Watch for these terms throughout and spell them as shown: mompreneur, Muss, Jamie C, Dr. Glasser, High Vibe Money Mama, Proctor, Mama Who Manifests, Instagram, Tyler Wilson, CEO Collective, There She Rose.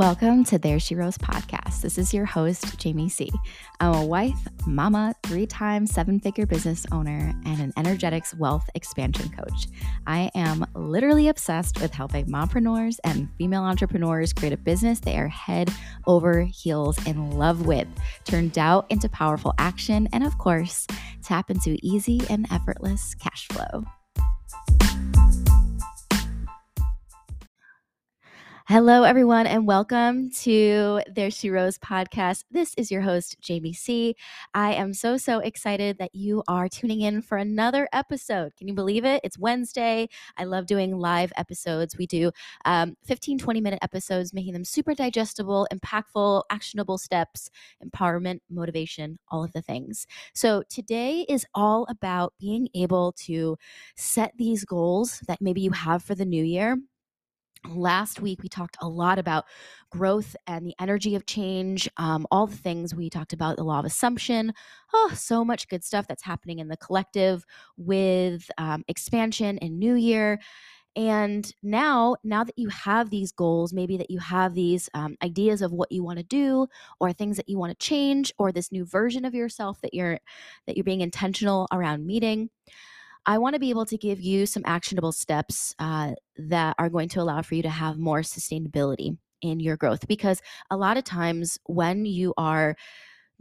Welcome to There She Rose podcast. This is your host, Jamie C. I'm a wife, mama, three-time seven-figure business owner, and an energetics wealth expansion coach. I am literally obsessed with helping mompreneurs and female entrepreneurs create a business they are head over heels in love with, turn doubt into powerful action, and of course, tap into easy and effortless cash flow. Hello, everyone, and welcome to There She Rose podcast. This is your host, Jamie C. I am so excited that you are tuning in for another episode. Can you believe it? It's Wednesday. I love doing live episodes. We do 15, 20-minute episodes, making them super digestible, impactful, actionable steps, empowerment, motivation, all of the things. So today is all about being able to set these goals that maybe you have for the new year. Last week, we talked a lot about growth and the energy of change, all the things we talked about, the law of assumption. Oh, so much good stuff that's happening in the collective with expansion and new year. And now that you have these goals, maybe that you have these ideas of what you want to do or things that you want to change or this new version of yourself that you're being intentional around meeting, I want to be able to give you some actionable steps that are going to allow for you to have more sustainability in your growth. Because a lot of times when you are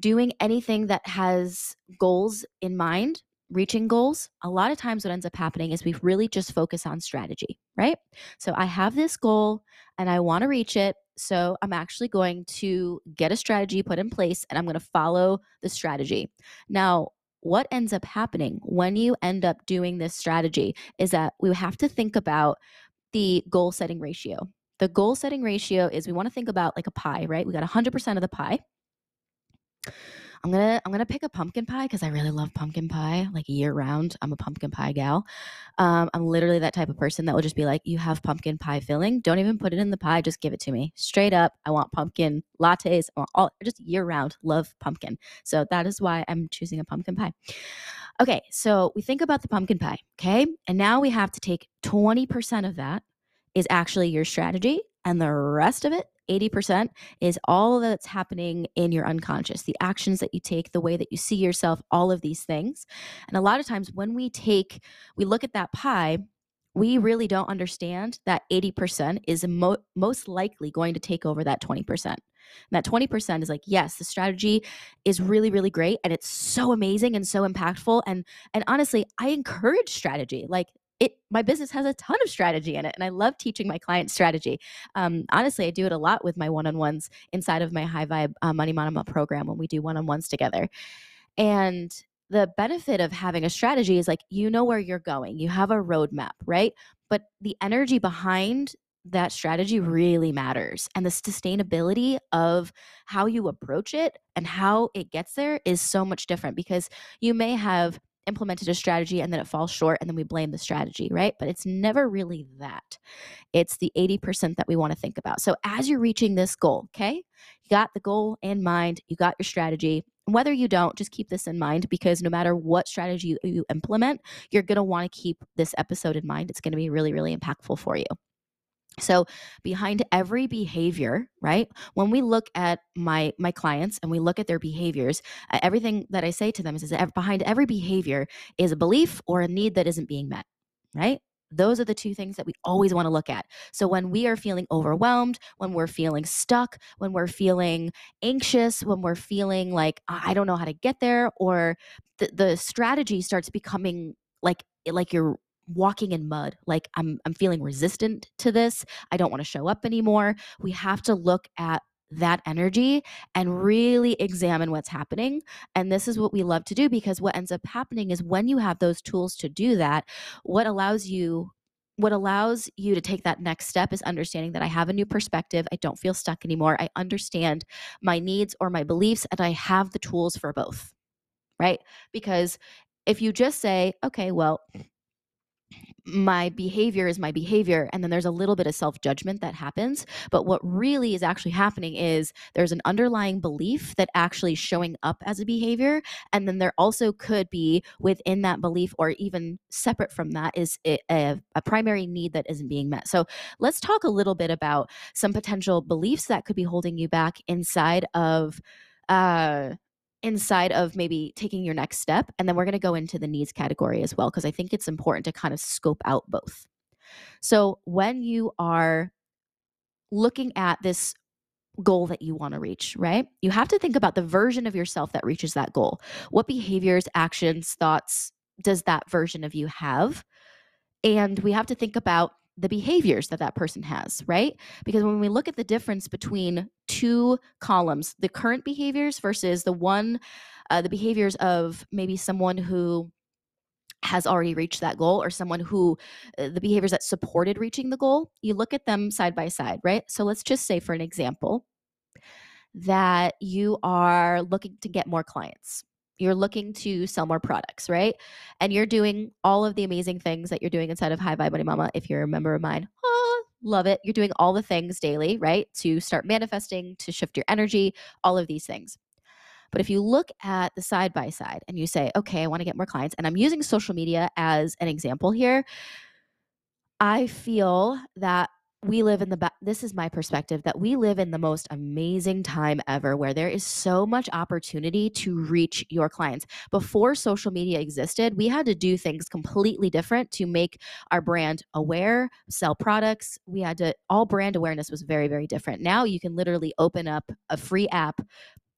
doing anything that has goals in mind, reaching goals, a lot of times what ends up happening is we really just focus on strategy, right? So I have this goal and I want to reach it. So I'm actually going to get a strategy put in place and I'm going to follow the strategy. Now, what ends up happening when you end up doing this strategy is that we have to think about the goal setting ratio. The goal setting ratio is we want to think about like a pie, right? We got 100% of the pie. I'm gonna pick a pumpkin pie because I really love pumpkin pie, like year round. I'm a pumpkin pie gal. I'm literally that type of person that will just be like, you have pumpkin pie filling. Don't even put it in the pie. Just give it to me straight up. I want pumpkin lattes. I want all, just year round. Love pumpkin. So that is why I'm choosing a pumpkin pie. Okay, so we think about the pumpkin pie, okay? And now we have to take 20% of that is actually your strategy and the rest of it, 80%, is all that's happening in your unconscious, the actions that you take, the way that you see yourself, all of these things. And a lot of times when we look at that pie, we really don't understand that 80% is most likely going to take over that 20%. And that 20% is like, yes, the strategy is really, really great. And it's so amazing and so impactful. And honestly, I encourage strategy. Like, my business has a ton of strategy in it, and I love teaching my clients strategy. Honestly, I do it a lot with my one-on-ones inside of my High Vibe Money Mama program when we do one-on-ones together. And the benefit of having a strategy is like, you know where you're going. You have a roadmap, right? But the energy behind that strategy really matters. And the sustainability of how you approach it and how it gets there is so much different, because you may have implemented a strategy and then it falls short and then we blame the strategy, right? But it's never really that. It's the 80% that we want to think about. So as you're reaching this goal, okay, you got the goal in mind, you got your strategy. Whether you don't, just keep this in mind, because no matter what strategy you implement, you're going to want to keep this episode in mind. It's going to be really, really impactful for you. So behind every behavior, right? When we look at my clients and we look at their behaviors, everything that I say to them is that behind every behavior is a belief or a need that isn't being met, right? Those are the two things that we always want to look at. So when we are feeling overwhelmed, when we're feeling stuck, when we're feeling anxious, when we're feeling like, I don't know how to get there, or the strategy starts becoming like you're walking in mud, like I'm feeling resistant to this. I don't want to show up anymore. We have to look at that energy and really examine what's happening. And this is what we love to do, because what ends up happening is when you have those tools to do that, what allows you to take that next step is understanding that I have a new perspective. I don't feel stuck anymore. I understand my needs or my beliefs, and I have the tools for both, right? Because if you just say, okay, well, my behavior is my behavior. And then there's a little bit of self-judgment that happens. But what really is actually happening is there's an underlying belief that actually showing up as a behavior. And then there also could be within that belief, or even separate from that, is a primary need that isn't being met. So let's talk a little bit about some potential beliefs that could be holding you back inside of maybe taking your next step. And then we're going to go into the needs category as well, because I think it's important to kind of scope out both. So when you are looking at this goal that you want to reach, right? You have to think about the version of yourself that reaches that goal. What behaviors, actions, thoughts does that version of you have? And we have to think about the behaviors that person has, right? Because when we look at the difference between two columns, the current behaviors versus the behaviors of maybe someone who has already reached that goal, or someone who the behaviors that supported reaching the goal, you look at them side by side, right? So let's just say, for an example, that you are looking to get more clients. You're looking to sell more products, right? And you're doing all of the amazing things that you're doing inside of High Vibe Money Mama. If you're a member of mine, love it. You're doing all the things daily, right? To start manifesting, to shift your energy, all of these things. But if you look at the side by side and you say, okay, I want to get more clients, and I'm using social media as an example here, I feel that we live in this is my perspective, that we live in the most amazing time ever, where there is so much opportunity to reach your clients. Before social media existed, we had to do things completely different to make our brand aware, sell products. All brand awareness was very, very different. Now you can literally open up a free app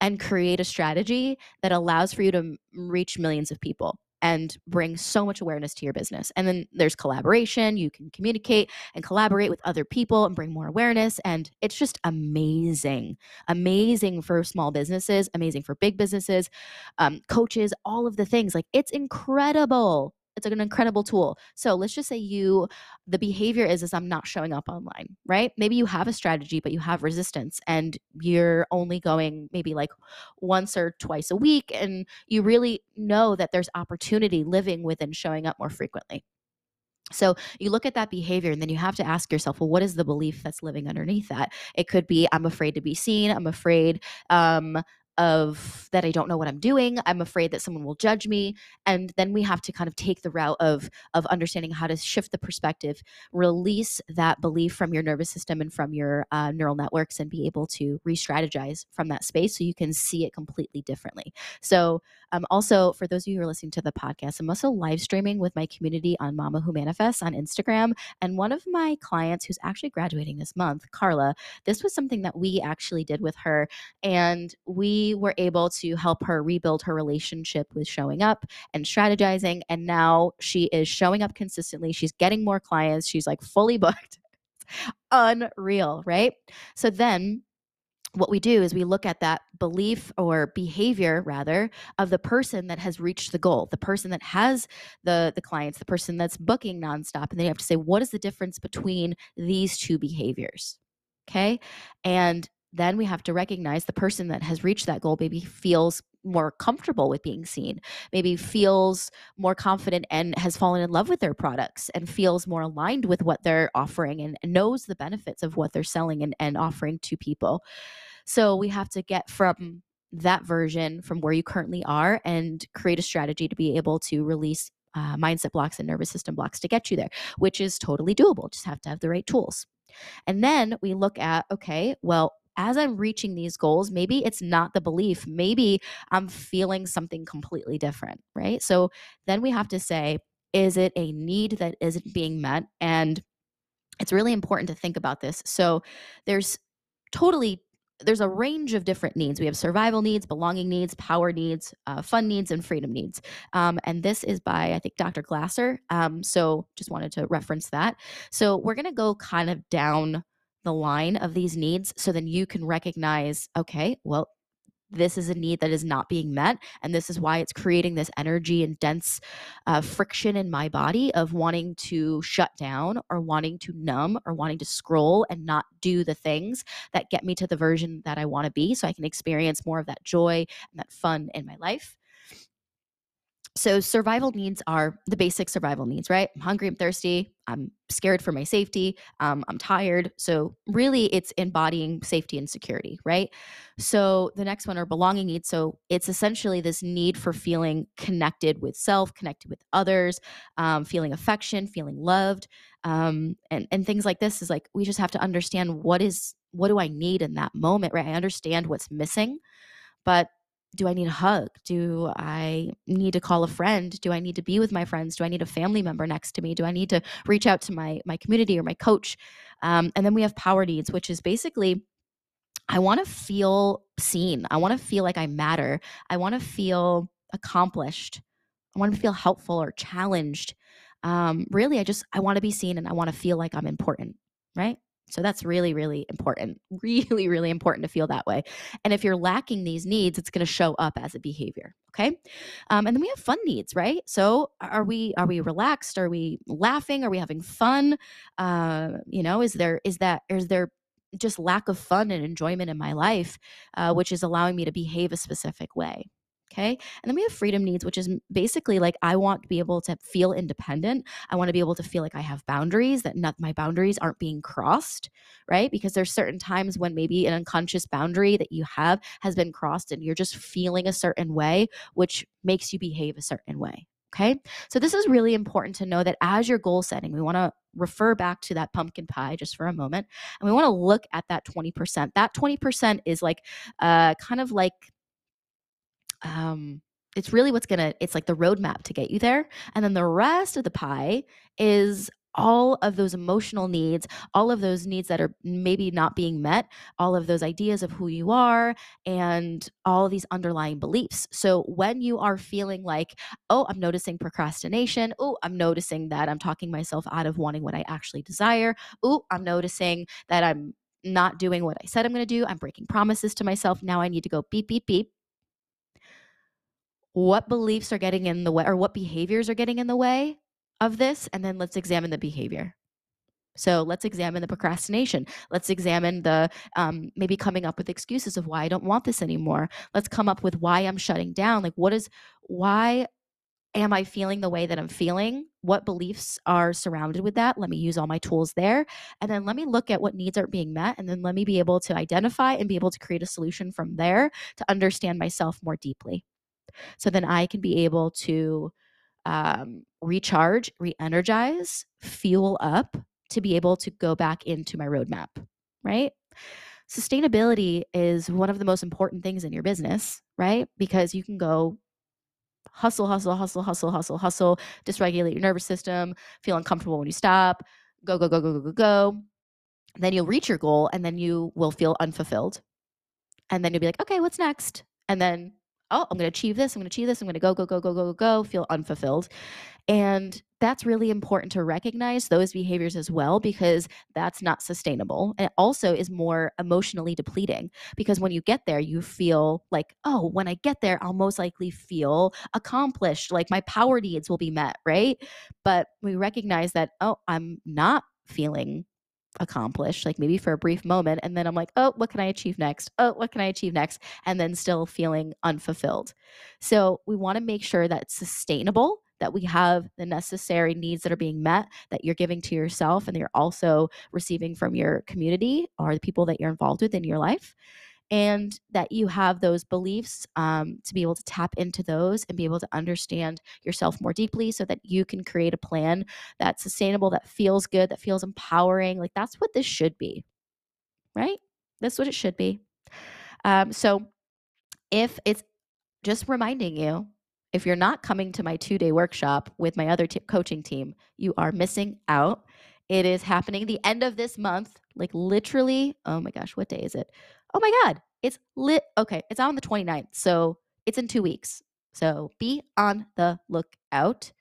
and create a strategy that allows for you to reach millions of people and bring so much awareness to your business. And then there's collaboration. You can communicate and collaborate with other people and bring more awareness. And it's just amazing, amazing for small businesses, amazing for big businesses, coaches, all of the things. Like, it's incredible. It's an incredible tool. So let's just say the behavior is I'm not showing up online, right? Maybe you have a strategy, but you have resistance, and you're only going maybe like once or twice a week. And you really know that there's opportunity living within showing up more frequently. So you look at that behavior, and then you have to ask yourself, well, what is the belief that's living underneath that? It could be, I'm afraid to be seen. I'm afraid, of that I don't know what I'm doing. I'm afraid that someone will judge me. And then we have to kind of take the route of understanding how to shift the perspective, release that belief from your nervous system and from your neural networks, and be able to re-strategize from that space so you can see it completely differently. So also, for those of you who are listening to the podcast, I'm also live streaming with my community on Mama Who Manifests on Instagram. And one of my clients, who's actually graduating this month, Carla, this was something that we actually did with her. And we were able to help her rebuild her relationship with showing up and strategizing. And now she is showing up consistently. She's getting more clients. She's like fully booked. Unreal, right? So then what we do is we look at that belief, or behavior rather, of the person that has reached the goal, the person that has the clients, the person that's booking nonstop. And then you have to say, what is the difference between these two behaviors? Okay. And then we have to recognize the person that has reached that goal maybe feels more comfortable with being seen, maybe feels more confident and has fallen in love with their products and feels more aligned with what they're offering and knows the benefits of what they're selling and offering to people. So we have to get from that version, from where you currently are, and create a strategy to be able to release mindset blocks and nervous system blocks to get you there, which is totally doable. Just have to have the right tools. And then we look at, okay, well, as I'm reaching these goals, maybe it's not the belief. Maybe I'm feeling something completely different, right? So then we have to say, is it a need that isn't being met? And it's really important to think about this. So there's a range of different needs. We have survival needs, belonging needs, power needs, fun needs, and freedom needs. And this is by, I think, Dr. Glasser. So just wanted to reference that. So we're going to go kind of down the line of these needs, so then you can recognize, okay, well, this is a need that is not being met, and this is why it's creating this energy and dense friction in my body of wanting to shut down, or wanting to numb, or wanting to scroll and not do the things that get me to the version that I want to be, so I can experience more of that joy and that fun in my life. So survival needs are the basic survival needs, right? I'm hungry, I'm thirsty, I'm scared for my safety, I'm tired. So really it's embodying safety and security, right? So the next one are belonging needs. So it's essentially this need for feeling connected with self, connected with others, feeling affection, feeling loved, and things like this is like, we just have to understand what do I need in that moment, right? I understand what's missing, but do I need a hug? Do I need to call a friend? Do I need to be with my friends? Do I need a family member next to me? Do I need to reach out to my community or my coach? And then we have power needs, which is basically, I want to feel seen. I want to feel like I matter. I want to feel accomplished. I want to feel helpful or challenged. Really, I want to be seen and I want to feel like I'm important, right? So that's really, really important, really, really important to feel that way. And if you're lacking these needs, it's going to show up as a behavior. Okay. And then we have fun needs, right? So are we relaxed? Are we laughing? Are we having fun? Is there just lack of fun and enjoyment in my life, which is allowing me to behave a specific way? Okay. And then we have freedom needs, which is basically like, I want to be able to feel independent. I want to be able to feel like I have boundaries, that my boundaries aren't being crossed, right? Because there's certain times when maybe an unconscious boundary that you have has been crossed and you're just feeling a certain way, which makes you behave a certain way. Okay. So this is really important to know that as you're goal setting, we want to refer back to that pumpkin pie just for a moment. And we want to look at that 20%. That 20% is like, kind of like, it's really it's like the roadmap to get you there. And then the rest of the pie is all of those emotional needs, all of those needs that are maybe not being met, all of those ideas of who you are and all of these underlying beliefs. So when you are feeling like, oh, I'm noticing procrastination. Oh, I'm noticing that I'm talking myself out of wanting what I actually desire. Oh, I'm noticing that I'm not doing what I said I'm going to do. I'm breaking promises to myself. Now I need to go beep, beep, beep. What beliefs are getting in the way, or what behaviors are getting in the way of this? And then let's examine the behavior. So let's examine the procrastination. Let's examine the maybe coming up with excuses of why I don't want this anymore. Let's come up with why I'm shutting down. Like why am I feeling the way that I'm feeling? What beliefs are surrounded with that? Let me use all my tools there. And then let me look at what needs aren't being met. And then let me be able to identify and be able to create a solution from there to understand myself more deeply. So then I can be able to recharge, re-energize, fuel up to be able to go back into my roadmap, right? Sustainability is one of the most important things in your business, right? Because you can go hustle, hustle, hustle, hustle, hustle, hustle, dysregulate your nervous system, feel uncomfortable when you stop, go, go, go, go, go, go, go. Then you'll reach your goal and then you will feel unfulfilled. And then you'll be like, okay, what's next? And then oh, I'm going to achieve this. I'm going to achieve this. I'm going to go, go, go, go, go, go, feel unfulfilled. And that's really important to recognize those behaviors as well, because that's not sustainable. And it also is more emotionally depleting, because when you get there, you feel like, oh, when I get there, I'll most likely feel accomplished. Like my power needs will be met, right? But we recognize that, oh, I'm not feeling accomplished, like maybe for a brief moment. And then I'm like, oh, what can I achieve next? Oh, what can I achieve next? And then still feeling unfulfilled. So we want to make sure that it's sustainable, that we have the necessary needs that are being met, that you're giving to yourself and that you're also receiving from your community or the people that you're involved with in your life. And that you have those beliefs to be able to tap into those and be able to understand yourself more deeply so that you can create a plan that's sustainable, that feels good, that feels empowering. Like that's what this should be, right? That's what it should be. So if it's just reminding you, if you're not coming to my 2-day workshop with my other coaching team, you are missing out. It is happening the end of this month, like literally, oh my gosh, what day is it? Oh my God, it's lit. Okay, it's on the 29th. So it's in 2 weeks. So be on the lookout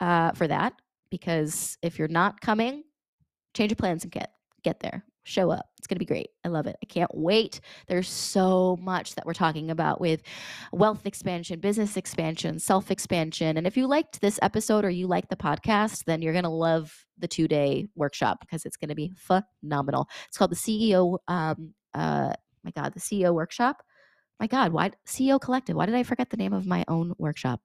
for that, because if you're not coming, change your plans and get there. Show up. It's going to be great. I love it. I can't wait. There's so much that we're talking about with wealth expansion, business expansion, self-expansion. And if you liked this episode or you like the podcast, then you're going to love the 2-day workshop because it's going to be phenomenal. It's called the CEO the CEO workshop. My God, why CEO Collective? Why did I forget the name of my own workshop?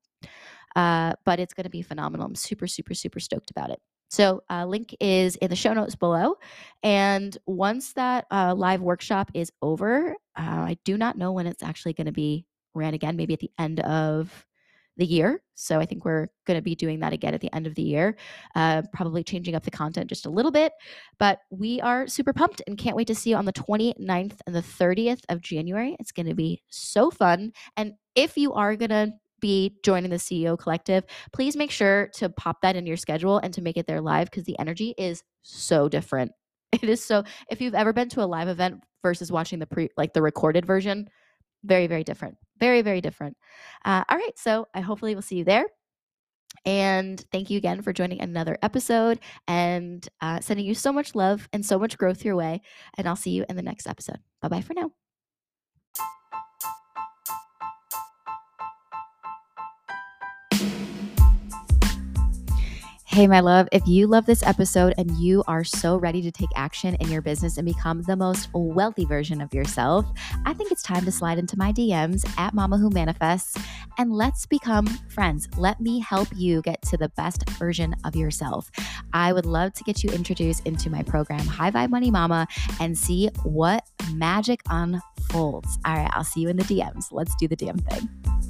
but it's going to be phenomenal. I'm super, super, super stoked about it. So link is in the show notes below. And once that live workshop is over, I do not know when it's actually going to be ran again, maybe at the end of the year. So I think we're going to be doing that again at the end of the year, probably changing up the content just a little bit, but we are super pumped and can't wait to see you on the 29th and the 30th of January. It's going to be so fun. And if you are going to be joining the CEO Collective, please make sure to pop that into your schedule and to make it there live, because the energy is so different. It is so, if you've ever been to a live event versus watching the the recorded version, very, very different. Very, very different. All right. So I hopefully will see you there. And thank you again for joining another episode, and sending you so much love and so much growth your way. And I'll see you in the next episode. Bye-bye for now. Hey, my love, if you love this episode and you are so ready to take action in your business and become the most wealthy version of yourself, I think it's time to slide into my DMs at Mama Who Manifests, and let's become friends. Let me help you get to the best version of yourself. I would love to get you introduced into my program, High Vibe Money Mama, and see what magic unfolds. All right, I'll see you in the DMs. Let's do the damn thing.